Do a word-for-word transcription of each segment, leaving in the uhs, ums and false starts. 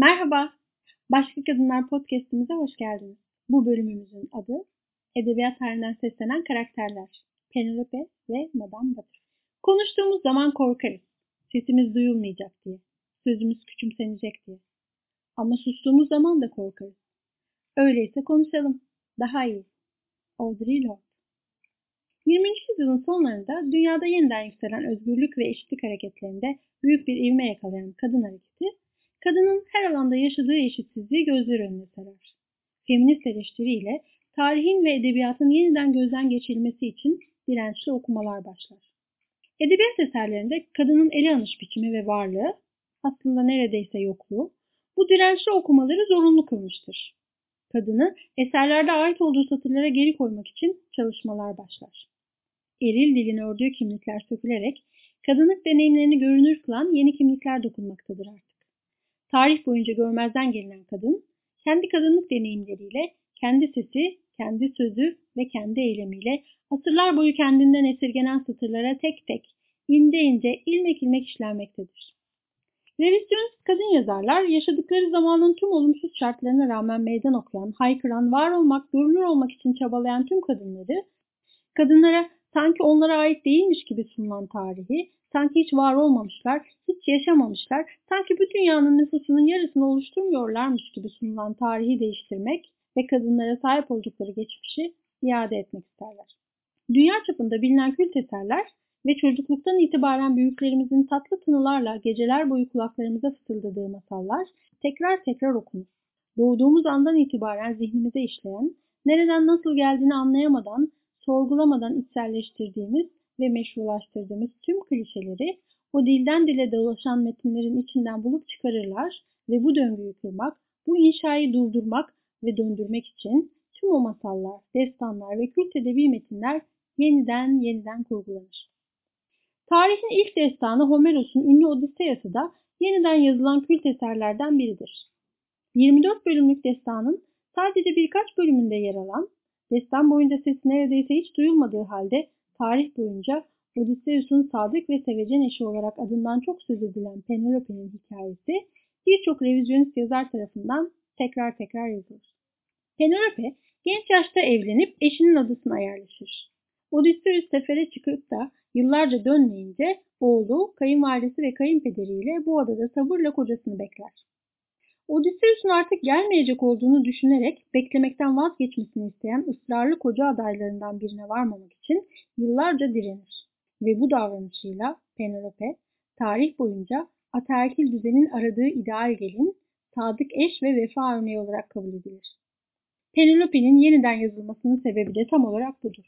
Merhaba, Başka Kadınlar Podcast'imize hoş geldiniz. Bu bölümümüzün adı Edebiyat Tarihinden Seslenen Karakterler, Penelope ve Madama Butterfly. Konuştuğumuz zaman korkarız, sesimiz duyulmayacak diye, sözümüz küçümsenecek diye. Ama sustuğumuz zaman da korkarız. Öyleyse konuşalım, daha iyi. Audre Lorde. yirminci yüzyılın sonlarında dünyada yeniden yükselen özgürlük ve eşitlik hareketlerinde büyük bir ivme yakalayan kadın hareketi, kadının her alanda yaşadığı eşitsizliği gözler önüne serer. Feminist eleştiriyle tarihin ve edebiyatın yeniden gözden geçirilmesi için dirençli okumalar başlar. Edebiyat eserlerinde kadının ele alınış biçimi ve varlığı, aslında neredeyse yokluğu, bu dirençli okumaları zorunlu kılmıştır. Kadını eserlerde ait olduğu satırlara geri koymak için çalışmalar başlar. Eril dilin ördüğü kimlikler sökülerek kadınlık deneyimlerini görünür kılan yeni kimlikler dokunmaktadır artık. Tarih boyunca görmezden gelinen kadın, kendi kadınlık deneyimleriyle, kendi sesi, kendi sözü ve kendi eylemiyle asırlar boyu kendinden esirgenen satırlara tek tek, ince ince, ilmek ilmek işlenmektedir. Revizyonist kadın yazarlar, yaşadıkları zamanın tüm olumsuz şartlarına rağmen meydan okuyan, haykıran, var olmak, görünür olmak için çabalayan tüm kadınları, kadınlara sanki onlara ait değilmiş gibi sunulan tarihi, sanki hiç var olmamışlar, hiç yaşamamışlar, sanki bu dünyanın nüfusunun yarısını oluşturmuyorlarmış gibi sunulan tarihi değiştirmek ve kadınlara sahip oldukları geçmişi iade etmek isterler. Dünya çapında bilinen kült eserler ve çocukluktan itibaren büyüklerimizin tatlı tınılarla geceler boyu kulaklarımıza fısıldadığı masallar tekrar tekrar okunur. Doğduğumuz andan itibaren zihnimize işleyen, nereden nasıl geldiğini anlayamadan, sorgulamadan içselleştirdiğimiz ve meşrulaştırdığımız tüm klişeleri o dilden dile dolaşan metinlerin içinden bulup çıkarırlar ve bu döngüyü kırmak, bu inşayı durdurmak ve döndürmek için tüm o masallar, destanlar ve kült edebi metinler yeniden yeniden kurgulanır. Tarihin ilk destanı Homeros'un ünlü Odysseus'u da yeniden yazılan kült eserlerden biridir. yirmi dört bölümlük destanın sadece birkaç bölümünde yer alan, destan boyunca sesi neredeyse hiç duyulmadığı halde tarih boyunca Odysseus'un sadık ve sevecen eşi olarak adından çok söz edilen Penelope'nin hikayesi birçok revizyonist yazar tarafından tekrar tekrar yazılır. Penelope genç yaşta evlenip eşinin adasına yerleşir. Odysseus sefere çıkıp da yıllarca dönmeyince oğlu, kayınvalidesi ve kayınpederiyle bu adada sabırla kocasını bekler. Odysseus'un artık gelmeyecek olduğunu düşünerek beklemekten vazgeçmesini isteyen ısrarlı koca adaylarından birine varmamak için yıllarca direnir. Ve bu davranışıyla Penelope, tarih boyunca ataerkil düzenin aradığı ideal gelin, sadık eş ve vefa örneği olarak kabul edilir. Penelope'nin yeniden yazılmasının sebebi de tam olarak budur.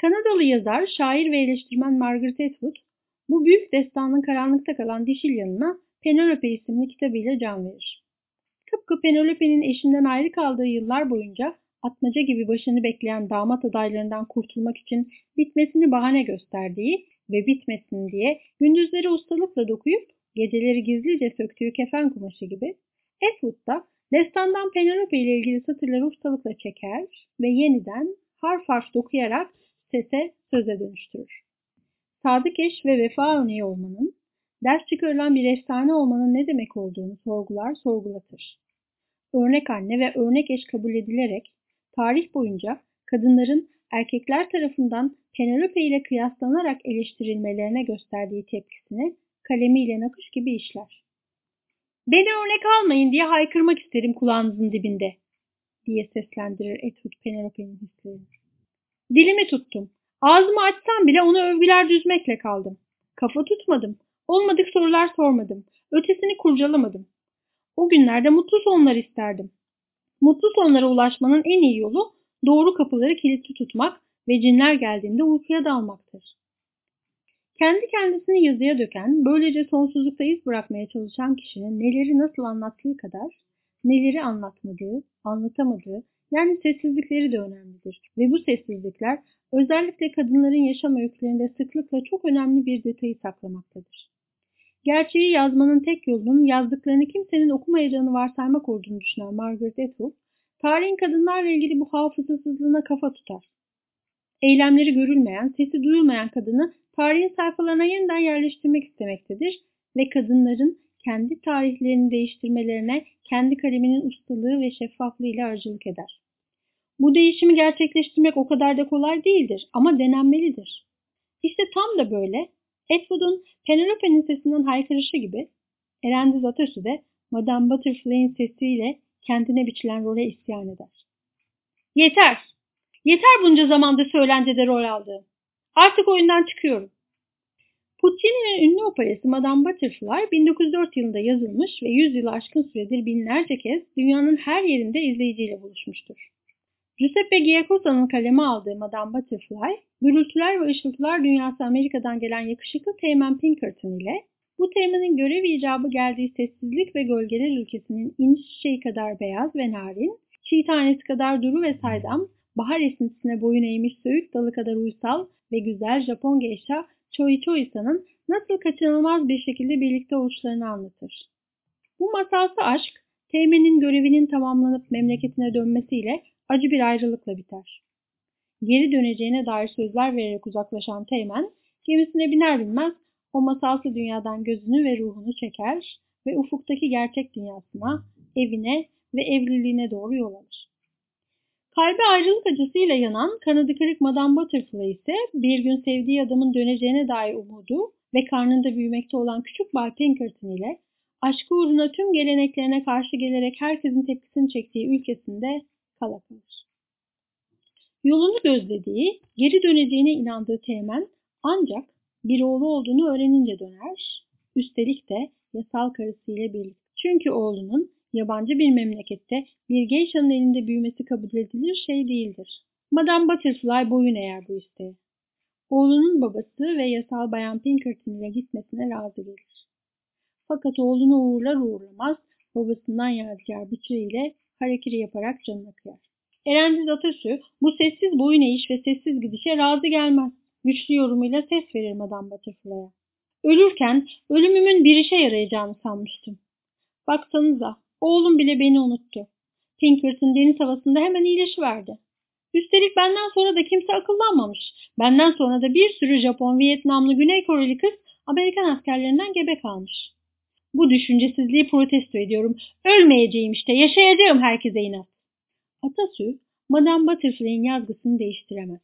Kanadalı yazar, şair ve eleştirmen Margaret Atwood, bu büyük destanın karanlıkta kalan dişil yanına Penelope isimli kitabıyla can verir. Tıpkı Penelope'nin eşinden ayrı kaldığı yıllar boyunca atmaca gibi başını bekleyen damat adaylarından kurtulmak için bitmesini bahane gösterdiği ve bitmesin diye gündüzleri ustalıkla dokuyup geceleri gizlice söktüğü kefen kumaşı gibi, Atwood da destandan Penelope ile ilgili satırları ustalıkla çeker ve yeniden harf harf dokuyarak sese, söze dönüştürür. Sadık eş ve vefa örneği olmanın, ders çıkarılan bir efsane olmanın ne demek olduğunu sorgular, sorgulatır. Örnek anne ve örnek eş kabul edilerek tarih boyunca kadınların erkekler tarafından Penelope ile kıyaslanarak eleştirilmelerine gösterdiği tepkisini kalemiyle nakış gibi işler. "Beni örnek almayın diye haykırmak isterim kulağınızın dibinde," diye seslendirir Atwood Penelope'nin hislerini. "Dilimi tuttum. Ağzımı açsam bile ona övgüler düzmekle kaldım. Kafa tutmadım. Olmadık sorular sormadım. Ötesini kurcalamadım. O günlerde mutlu sonlar isterdim. Mutlu sonlara ulaşmanın en iyi yolu doğru kapıları kilitli tutmak ve cinler geldiğinde uykuya dalmaktır." Kendi kendisini yazıya döken, böylece sonsuzlukta iz bırakmaya çalışan kişinin neleri nasıl anlattığı kadar, neleri anlatmadığı, anlatamadığı, yani sessizlikleri de önemlidir. Ve bu sessizlikler özellikle kadınların yaşam öykülerinde sıklıkla çok önemli bir detayı saklamaktadır. Gerçeği yazmanın tek yolunun yazdıklarını kimsenin okumayacağını varsaymak olduğunu düşünen Margaret Atwood, tarihin kadınlarla ilgili bu hafızasızlığına kafa tutar. Eylemleri görülmeyen, sesi duyulmayan kadını tarihin sayfalarına yeniden yerleştirmek istemektedir ve kadınların kendi tarihlerini değiştirmelerine kendi kaleminin ustalığı ve şeffaflığıyla aracılık eder. Bu değişimi gerçekleştirmek o kadar da kolay değildir ama denenmelidir. İşte tam da böyle Atwood'un Penelope'nin sesinden haykırışı gibi Erendiz Atasü de Madame Butterfly'in sesiyle kendine biçilen role isyan eder. Yeter! Yeter bunca zamanda söylencede rol aldığım. Artık oyundan çıkıyorum. Puccini'nin ünlü operası Madame Butterfly bin dokuz yüz dört yılında yazılmış ve yüz yılı aşkın süredir binlerce kez dünyanın her yerinde izleyiciyle buluşmuştur. Giuseppe Giacosa'nın kaleme aldığı Madame Butterfly, gürültüler ve ışıltılar dünyası Amerika'dan gelen yakışıklı teğmen Pinkerton ile bu teğmenin görev icabı geldiği sessizlik ve gölgeler ülkesinin inci çiçeği kadar beyaz ve narin, çiğ tanesi kadar duru ve saydam, bahar esintisine boyun eğmiş söğüt dalı kadar uysal ve güzel Japon geisha Cio-Cio-San'ın nasıl kaçınılmaz bir şekilde birlikte oluşlarını anlatır. Bu masalsı aşk, teğmenin görevinin tamamlanıp memleketine dönmesiyle acı bir ayrılıkla biter. Geri döneceğine dair sözler vererek uzaklaşan teğmen, gemisine biner binmez o masalsı dünyadan gözünü ve ruhunu çeker ve ufuktaki gerçek dünyasına, evine ve evliliğine doğru yol alır. Kalbi ayrılık acısıyla yanan kanadı kırık Madame Butterfly ise bir gün sevdiği adamın döneceğine dair umudu ve karnında büyümekte olan küçük Bay Pinkerton ile aşkı uğruna tüm geleneklerine karşı gelerek herkesin tepkisini çektiği ülkesinde kala kalır. Yolunu gözlediği, geri döneceğine inandığı teğmen ancak bir oğlu olduğunu öğrenince döner, üstelik de yasal karısıyla birlikte. Çünkü oğlunun yabancı bir memlekette bir geishanın elinde büyümesi kabul edilir şey değildir. Madame Butterfly boyun eğer bu isteğe. Oğlunun babası ve yasal bayan Pinkerton ile gitmesine razı gelir. Fakat oğlunu uğurlar uğurlamaz babasından yadigar bıçağı ile harekiri yaparak canına kıyar. Erendiz Atasü bu sessiz boyun eğiş ve sessiz gidişe razı gelmez. Güçlü yorumuyla ses verir Madame Butterfly'a. Ölürken ölümümün bir işe yarayacağını sanmıştım. Baksanıza. Oğlum bile beni unuttu. Pinkerton deniz havasında hemen iyileşiverdi. Üstelik benden sonra da kimse akıllanmamış. Benden sonra da bir sürü Japon, Vietnamlı, Güney Koreli kız Amerikan askerlerinden gebe kalmış. Bu düşüncesizliği protesto ediyorum. Ölmeyeceğim işte, yaşayacağım herkese inat. Atasü, Madame Butterfly'in yazgısını değiştiremez.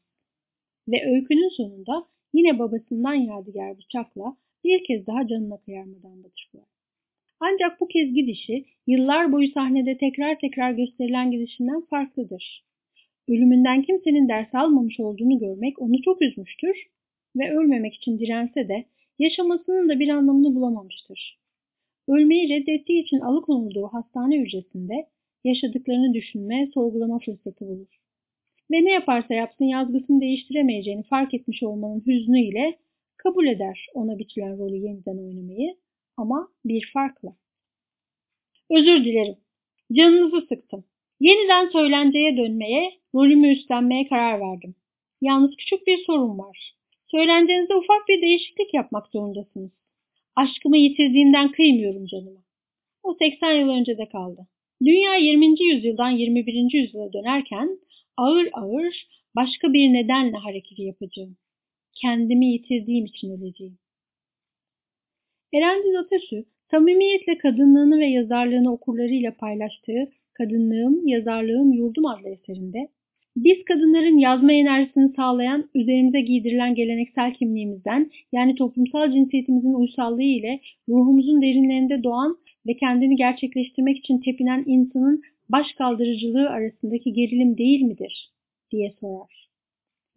Ve öykünün sonunda yine babasından yadigar bıçakla bir kez daha canına kıyar Madame Butterfly. Ancak bu kez gidişi yıllar boyu sahnede tekrar tekrar gösterilen gidişinden farklıdır. Ölümünden kimsenin ders almamış olduğunu görmek onu çok üzmüştür ve ölmemek için dirense de yaşamasının da bir anlamını bulamamıştır. Ölmeyi reddettiği için alıkonulduğu hastane hücresinde yaşadıklarını düşünme, sorgulama fırsatı bulur. Ve ne yaparsa yapsın yazgısını değiştiremeyeceğini fark etmiş olmanın hüznüyle kabul eder ona biçilen rolü yeniden oynamayı. Ama bir farkla. Özür dilerim. Canınızı sıktım. Yeniden söylenceye dönmeye, rolümü üstlenmeye karar verdim. Yalnız küçük bir sorun var. Söylencenizde ufak bir değişiklik yapmak zorundasınız. Aşkımı yitirdiğimden kıymıyorum canıma. O seksen yıl önce de kaldı. Dünya yirminci yüzyıldan yirmi birinci yüzyıla dönerken ağır ağır başka bir nedenle hareket yapacağım. Kendimi yitirdiğim için öleceğim. Erendiz Atasü, samimiyetle kadınlığını ve yazarlığını okurlarıyla paylaştığı Kadınlığım, Yazarlığım, Yurdum adlı eserinde, biz kadınların yazma enerjisini sağlayan, üzerimize giydirilen geleneksel kimliğimizden, yani toplumsal cinsiyetimizin uysallığı ile ruhumuzun derinlerinde doğan ve kendini gerçekleştirmek için tepinen insanın başkaldırıcılığı arasındaki gerilim değil midir? Diye sorar.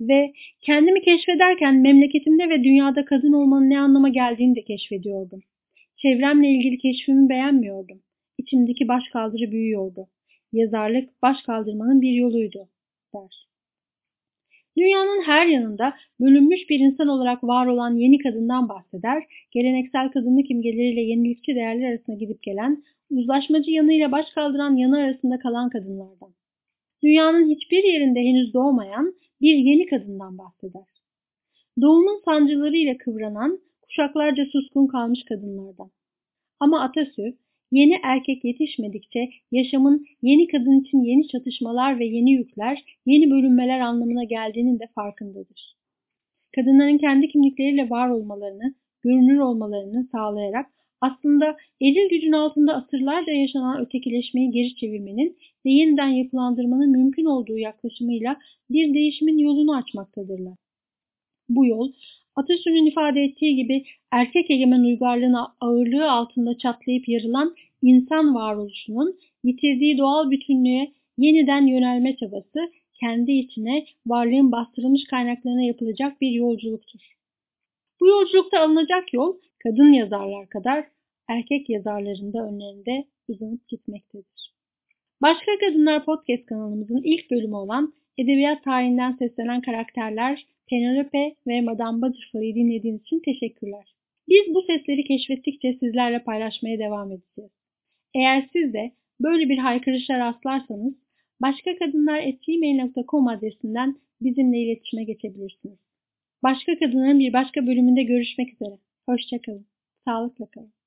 Ve kendimi keşfederken memleketimde ve dünyada kadın olmanın ne anlama geldiğini de keşfediyordum. Çevremle ilgili keşfimi beğenmiyordum. İçimdeki başkaldırı büyüyordu. Yazarlık başkaldırmanın bir yoluydu, der. Dünyanın her yanında bölünmüş bir insan olarak var olan yeni kadından bahseder, geleneksel kadınlık imgeleriyle yenilikçi değerler arasında gidip gelen, uzlaşmacı yanıyla başkaldıran yanı arasında kalan kadınlardan. Dünyanın hiçbir yerinde henüz doğmayan bir yeni kadından bahseder. Doğumun sancılarıyla kıvranan, kuşaklarca suskun kalmış kadınlardan. Ama Atasü, yeni erkek yetişmedikçe yaşamın yeni kadın için yeni çatışmalar ve yeni yükler, yeni bölünmeler anlamına geldiğinin de farkındadır. Kadınların kendi kimlikleriyle var olmalarını, görünür olmalarını sağlayarak Aslında eril gücün altında asırlarca yaşanan ötekileşmeyi geri çevirmenin ve yeniden yapılandırmanın mümkün olduğu yaklaşımıyla bir değişimin yolunu açmaktadırlar. Bu yol, Atasü'nün ifade ettiği gibi erkek egemen uygarlığın ağırlığı altında çatlayıp yarılan insan varoluşunun yitirdiği doğal bütünlüğe yeniden yönelme çabası, kendi içine varlığın bastırılmış kaynaklarına yapılacak bir yolculuktur. Bu yolculukta alınacak yol, kadın yazarlar kadar erkek yazarların da önlerinde uzanıp gitmektedir. Başka Kadınlar Podcast kanalımızın ilk bölümü olan Edebiyat Tarihinden Seslenen Karakterler, Penelope ve Madama Butterfly'ı dinlediğiniz için teşekkürler. Biz bu sesleri keşfettikçe sizlerle paylaşmaya devam edeceğiz. Eğer siz de böyle bir haykırışa rastlarsanız başka kadınlar at gmail nokta com adresinden bizimle iletişime geçebilirsiniz. Başka Kadınların bir başka bölümünde görüşmek üzere. Hoşça kalın. Sağlıkla kalın.